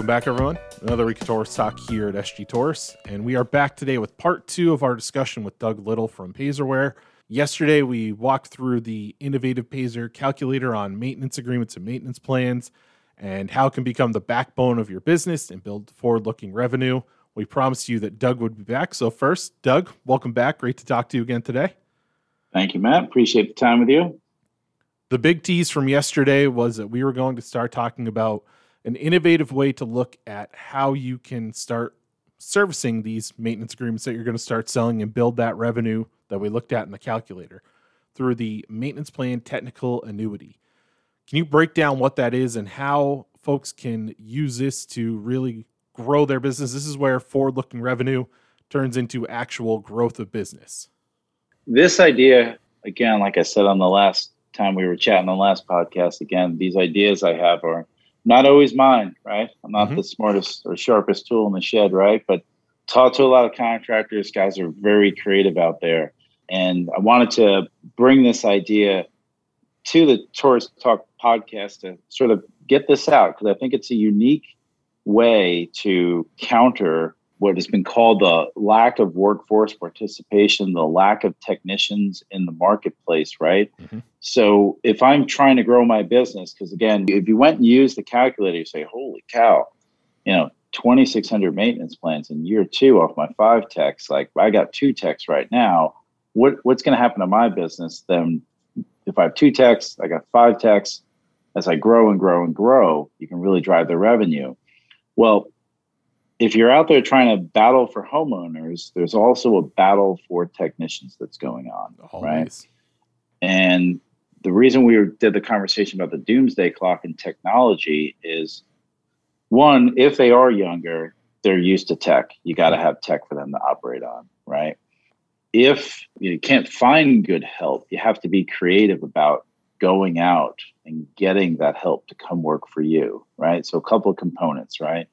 Welcome back, everyone. Another week of Taurus Talk here at SG Taurus, and we are back today with part two of our discussion with Doug Little from Payzerware. Yesterday, we walked through the innovative Pazer calculator on maintenance agreements and maintenance plans and how it can become the backbone of your business and build forward-looking revenue. We promised you that Doug would be back. So first, Doug, welcome back. Great to talk to you again today. Thank you, Matt. Appreciate the time with you. The big tease from yesterday was that we were going to start talking about an innovative way to look at how you can start servicing these maintenance agreements that you're going to start selling and build that revenue that we looked at in the calculator through the maintenance plan technical annuity. Can you break down what that is and how folks can use this to really grow their business? This is where forward-looking revenue turns into actual growth of business. This idea, again, like I said on the last time we were chatting on the last podcast, again, these ideas I have are not always mine, right? I'm not the smartest or sharpest tool in the shed, right? But talk to a lot of contractors. Guys are very creative out there. And I wanted to bring this idea to the Taurus Talk podcast to sort of get this out, because I think it's a unique way to counter what has been called the lack of workforce participation, the lack of technicians in the marketplace, right? So if I'm trying to grow my business, because again, if you went and used the calculator, you say, holy cow, you know, 2,600 maintenance plans in year two off my 5 techs, like I got 2 techs right now. What's going to happen to my business then? If I have 2 techs, I got 5 techs. As I grow and grow and grow, you can really drive the revenue. Well, if you're out there trying to battle for homeowners, there's also a battle for technicians that's going on, right? And the reason we did the conversation about the doomsday clock and technology is, one, if they are younger, they're used to tech. You got to have tech for them to operate on, right? If you can't find good help, you have to be creative about going out and getting that help to come work for you, right? So a couple of components, right?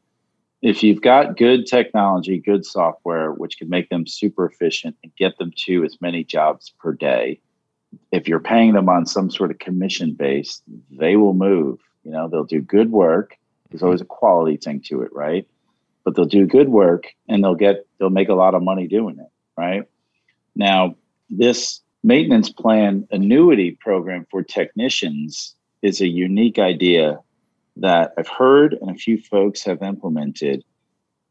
If you've got good technology, good software, which can make them super efficient and get them to as many jobs per day, if you're paying them on some sort of commission base, they will move. You know, they'll do good work. There's always a quality thing to it, right? But they'll do good work and they'll make a lot of money doing it, right? Now, this maintenance plan annuity program for technicians is a unique idea that I've heard and a few folks have implemented,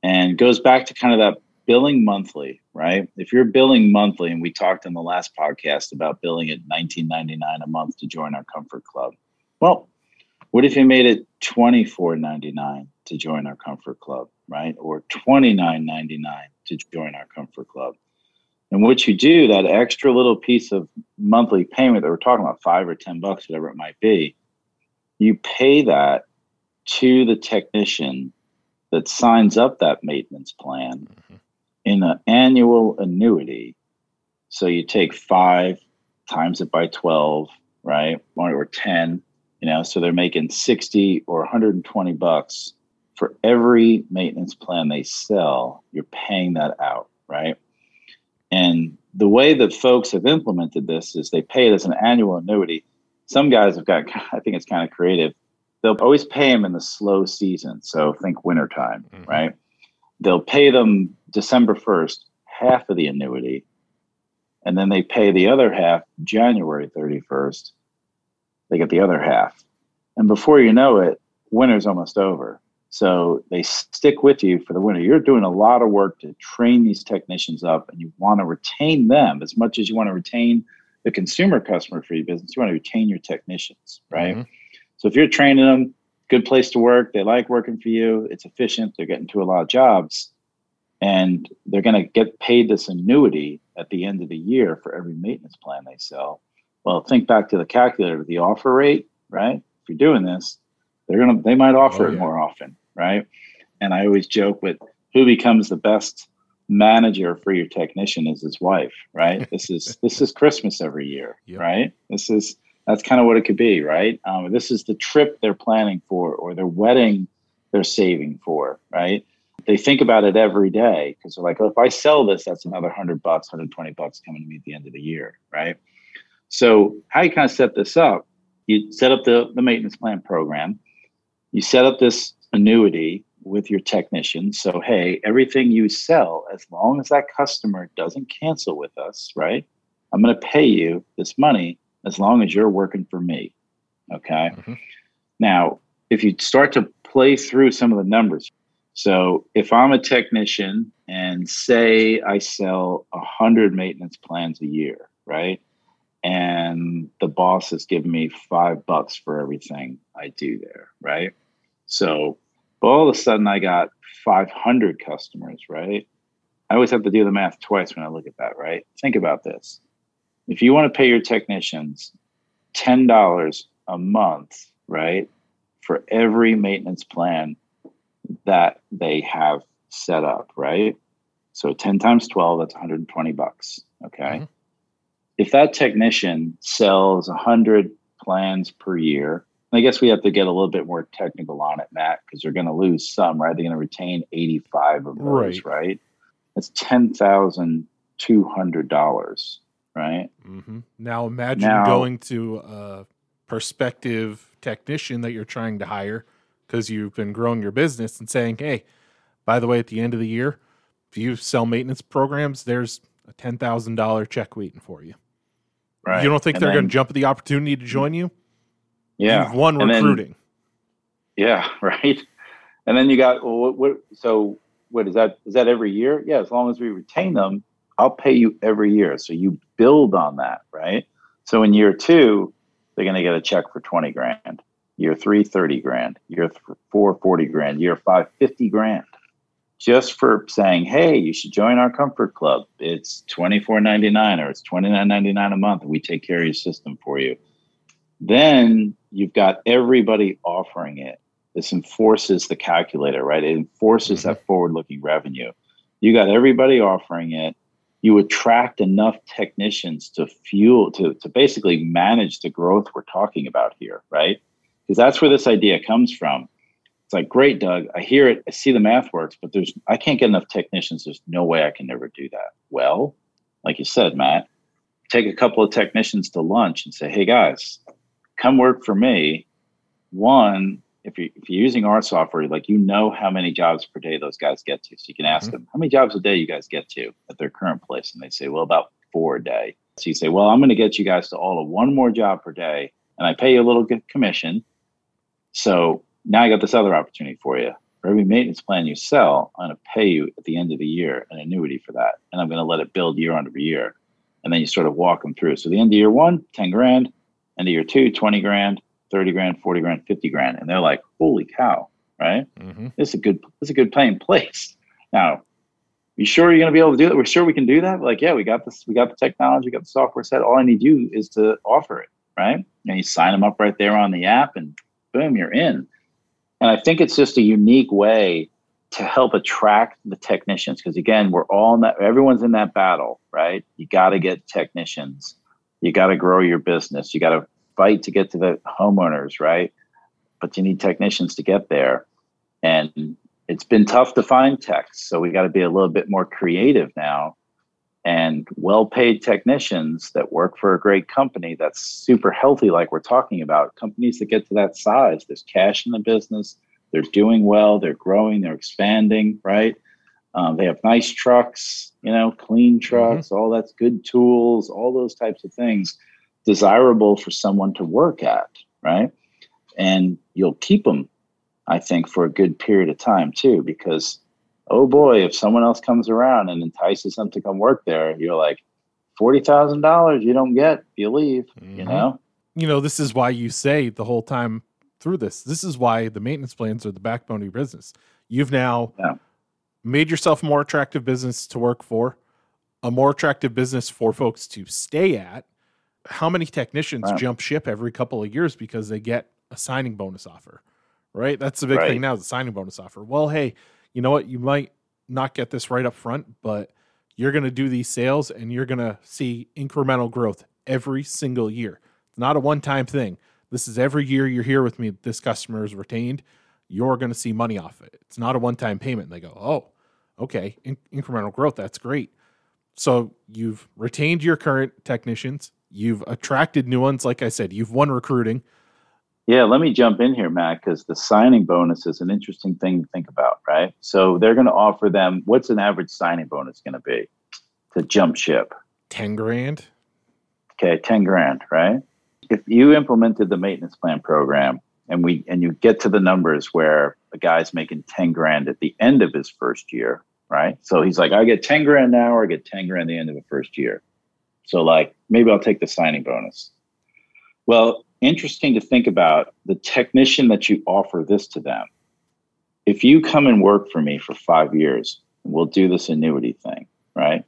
and goes back to kind of that billing monthly, right? If you're billing monthly, and we talked in the last podcast about billing at $19.99 a month to join our comfort club. Well, what if you made it $24.99 to join our comfort club, right? Or $29.99 to join our comfort club. And what you do, that extra little piece of monthly payment that we're talking about, $5 or $10, whatever it might be, you pay that to the technician that signs up that maintenance plan in an annual annuity. So you take 5 times it by 12, right? Or 10, you know, so they're making $60 or $120 for every maintenance plan they sell. You're paying that out, right? And the way that folks have implemented this is they pay it as an annual annuity. Some guys have got, I think it's kind of creative. They'll always pay them in the slow season. So think wintertime, right? They'll pay them December 1st, half of the annuity. And then they pay the other half January 31st. They get the other half. And before you know it, winter's almost over. So they stick with you for the winter. You're doing a lot of work to train these technicians up, and you want to retain them as much as you want to retain the consumer customer for your business. You want to retain your technicians, right? So if you're training them, good place to work, they like working for you, it's efficient, they're getting to a lot of jobs, and they're going to get paid this annuity at the end of the year for every maintenance plan they sell. Well, think back to the calculator, the offer rate, right? If you're doing this, they might offer it more often, right? And I always joke with who becomes the best manager for your technician is his wife, right? This is Christmas every year, right? That's kind of what it could be, right? This is the trip they're planning for, or their wedding they're saving for, right? They think about it every day because they're like, oh, if I sell this, that's another $100, $120 coming to me at the end of the year, right? So how you kind of set this up, you set up the maintenance plan program, you set up this annuity, with your technician. So, hey, everything you sell, as long as that customer doesn't cancel with us, right? I'm going to pay you this money as long as you're working for me. Okay. Mm-hmm. Now, if you start to play through some of the numbers, so if I'm a technician and say I sell 100 maintenance plans a year, right? And the boss is giving me $5 for everything I do there, right? So all of a sudden I got 500 customers, right? I always have to do the math twice when I look at that, right? Think about this. If you want to pay your technicians $10 a month, right, for every maintenance plan that they have set up, right? So 10 times 12, that's $120, okay? Mm-hmm. If that technician sells 100 plans per year, I guess we have to get a little bit more technical on it, Matt, because they're going to lose some, right? They're going to retain 85 of those, right? That's $10,200, right? Mm-hmm. Now imagine going to a prospective technician that you're trying to hire because you've been growing your business and saying, hey, by the way, at the end of the year, if you sell maintenance programs, there's a $10,000 check waiting for you. Right. You don't think they're going to jump at the opportunity to join you? Yeah. You've won recruiting. Yeah. Right. And then you got, well, what is that? Is that every year? Yeah. As long as we retain them, I'll pay you every year. So you build on that. Right. So in year two, they're going to get a check for $20,000, year three, $30,000, year four, $40,000, year five, $50,000, just for saying, hey, you should join our comfort club. It's $24.99 or it's $29.99 a month. And we take care of your system for you. Then you've got everybody offering it. This enforces the calculator, right? It enforces that forward-looking revenue. You got everybody offering it. You attract enough technicians to fuel, to basically manage the growth we're talking about here, right? Because that's where this idea comes from. It's like, great, Doug, I hear it. I see the math works, but I can't get enough technicians. There's no way I can ever do that. Well, like you said, Matt, take a couple of technicians to lunch and say, hey, guys, come work for me. One, if you're using our software, like, you know how many jobs per day those guys get to. So you can ask them, how many jobs a day you guys get to at their current place? And they say, well, about 4 a day. So you say, well, I'm going to get you guys to all of one more job per day. And I pay you a little good commission. So now I got this other opportunity for you. For every maintenance plan you sell, I'm going to pay you at the end of the year an annuity for that. And I'm going to let it build year on over year. And then you sort of walk them through. So the end of year one, $10,000. End of year two, $20,000, $30,000, $40,000, $50,000, and they're like, "Holy cow!" Right? Mm-hmm. This is a good paying place. Now, you sure you're going to be able to do that? We're sure we can do that. Like, yeah, we got this. We got the technology. We got the software set. All I need you is to offer it, right? And you sign them up right there on the app, and boom, you're in. And I think it's just a unique way to help attract the technicians, because again, we're all in that. Everyone's in that battle, right? You got to get technicians. You got to grow your business. You got to fight to get to the homeowners, right? But you need technicians to get there. And it's been tough to find techs. So we got to be a little bit more creative now. And well-paid technicians that work for a great company that's super healthy, like we're talking about, companies that get to that size, there's cash in the business, they're doing well, they're growing, they're expanding, right? They have nice trucks, clean trucks, all that's good tools, all those types of things desirable for someone to work at, right? And you'll keep them, I think, for a good period of time too, because, oh boy, if someone else comes around and entices them to come work there, you're like, $40,000 you don't get if you leave, This is why you say the whole time through this is why the maintenance plans are the backbone of your business. You've now... Yeah. Made yourself a more attractive business to work for, a more attractive business for folks to stay at. How many technicians jump ship every couple of years because they get a signing bonus offer, right? That's the big thing now, the signing bonus offer. Well, hey, you know what? You might not get this right up front, but you're going to do these sales and you're going to see incremental growth every single year. It's not a one-time thing. This is every year you're here with me, this customer is retained. You're going to see money off it. It's not a one-time payment. They go, oh, okay, incremental growth, that's great. So you've retained your current technicians, you've attracted new ones, like I said, you've won recruiting, Yeah, let me jump in here, Matt, because the signing bonus is an interesting thing to think about, right? So they're going to offer them, what's an average signing bonus going to be to jump ship? $10,000. Okay, $10,000, right? If you implemented the maintenance plan program and you get to the numbers where a guy's making $10,000 at the end of his first year, right? So he's like, I get $10,000 now, or I get $10,000 at the end of the first year. So like, maybe I'll take the signing bonus. Well, interesting to think about the technician that you offer this to them. If you come and work for me for 5 years, and we'll do this annuity thing, right?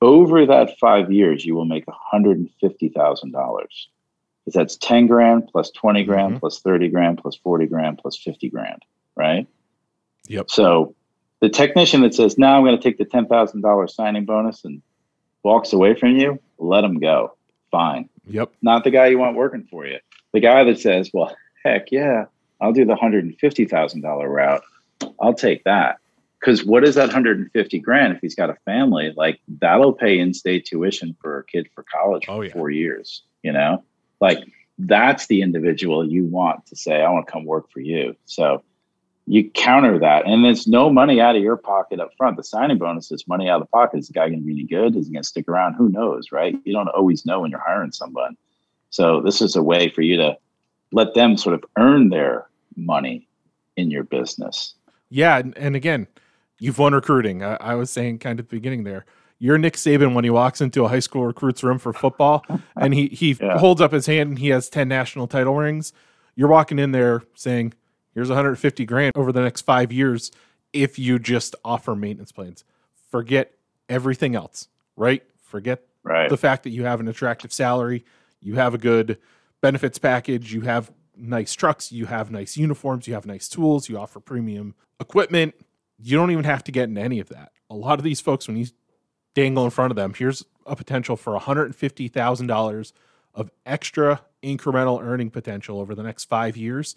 Over that 5 years, you will make $150,000. Because that's $10,000 plus $20,000 plus $30,000 plus $40,000 plus $50,000, right? Yep. So the technician that says, "Now I'm going to take the $10,000 signing bonus," and walks away from you, let him go. Fine. Yep. Not the guy you want working for you. The guy that says, well, heck yeah, I'll do the $150,000 route. I'll take that. Because what is that $150,000 if he's got a family? Like, that'll pay in-state tuition for a kid for college for 4 years, you know? Like, that's the individual you want to say, I want to come work for you. So you counter that. And there's no money out of your pocket up front. The signing bonus is money out of the pocket. Is the guy going to be any good? Is he going to stick around? Who knows, right? You don't always know when you're hiring someone. So this is a way for you to let them sort of earn their money in your business. Yeah, and again, you've won recruiting. I was saying kind of at the beginning there, you're Nick Saban when he walks into a high school recruit's room for football and he holds up his hand and he has 10 national title rings. You're walking in there saying, here's $150,000 over the next 5 years if you just offer maintenance plans. Forget everything else, right? Forget the fact that you have an attractive salary, you have a good benefits package, you have nice trucks, you have nice uniforms, you have nice tools, you offer premium equipment. You don't even have to get into any of that. A lot of these folks, when you dangle in front of them, here's a potential for $150,000 of extra incremental earning potential over the next 5 years.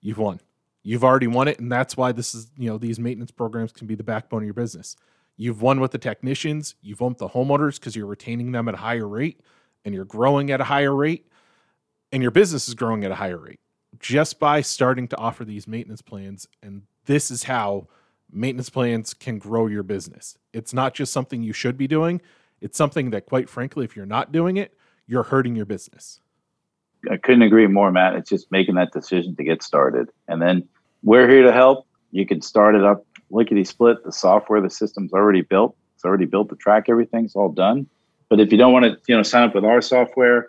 You've won. You've already won it. And that's why this is, you know, these maintenance programs can be the backbone of your business. You've won with the technicians. You've won with the homeowners because you're retaining them at a higher rate and you're growing at a higher rate and your business is growing at a higher rate just by starting to offer these maintenance plans. And this is how maintenance plans can grow your business. It's not just something you should be doing. It's something that, quite frankly, if you're not doing it, you're hurting your business. I couldn't agree more, Matt. It's just making that decision to get started. And then we're here to help. You can start it up lickety-split. The software, the system's already built. It's already built to track everything. It's all done. But if you don't want to, you know, sign up with our software,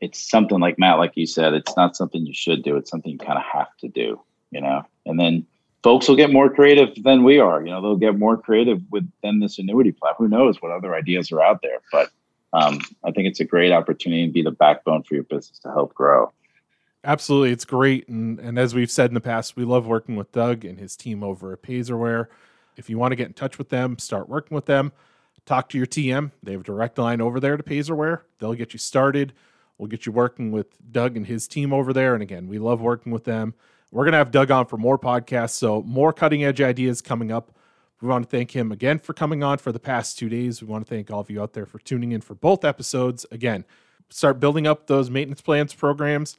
it's something like Matt, like you said, it's not something you should do. It's something you kind of have to do, you know. And then folks will get more creative than we are. You know, they'll get more creative within this annuity platform. Who knows what other ideas are out there, but I think it's a great opportunity to be the backbone for your business to help grow. Absolutely. It's great. And as we've said in the past, we love working with Doug and his team over at Payzerware. If you want to get in touch with them, start working with them, talk to your TM. They have a direct line over there to Payzerware. They'll get you started. We'll get you working with Doug and his team over there. And again, we love working with them. We're going to have Doug on for more podcasts. So more cutting edge ideas coming up. We want to thank him again for coming on for the past 2 days. We want to thank all of you out there for tuning in for both episodes. Again, start building up those maintenance plans programs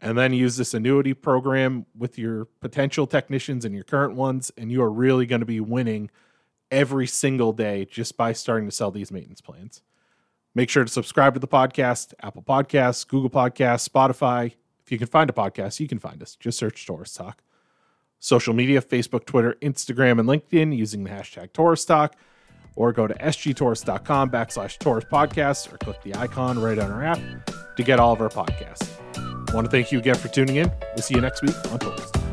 and then use this annuity program with your potential technicians and your current ones. And you are really going to be winning every single day just by starting to sell these maintenance plans. Make sure to subscribe to the podcast, Apple Podcasts, Google Podcasts, Spotify. If you can find a podcast, you can find us. Just search Taurus Talk. Social media, Facebook, Twitter, Instagram, and LinkedIn using the hashtag Taurus Talk, or go to sgtaurus.com/Taurus Podcast or click the icon right on our app to get all of our podcasts. I want to thank you again for tuning in. We'll see you next week on Taurus Talk.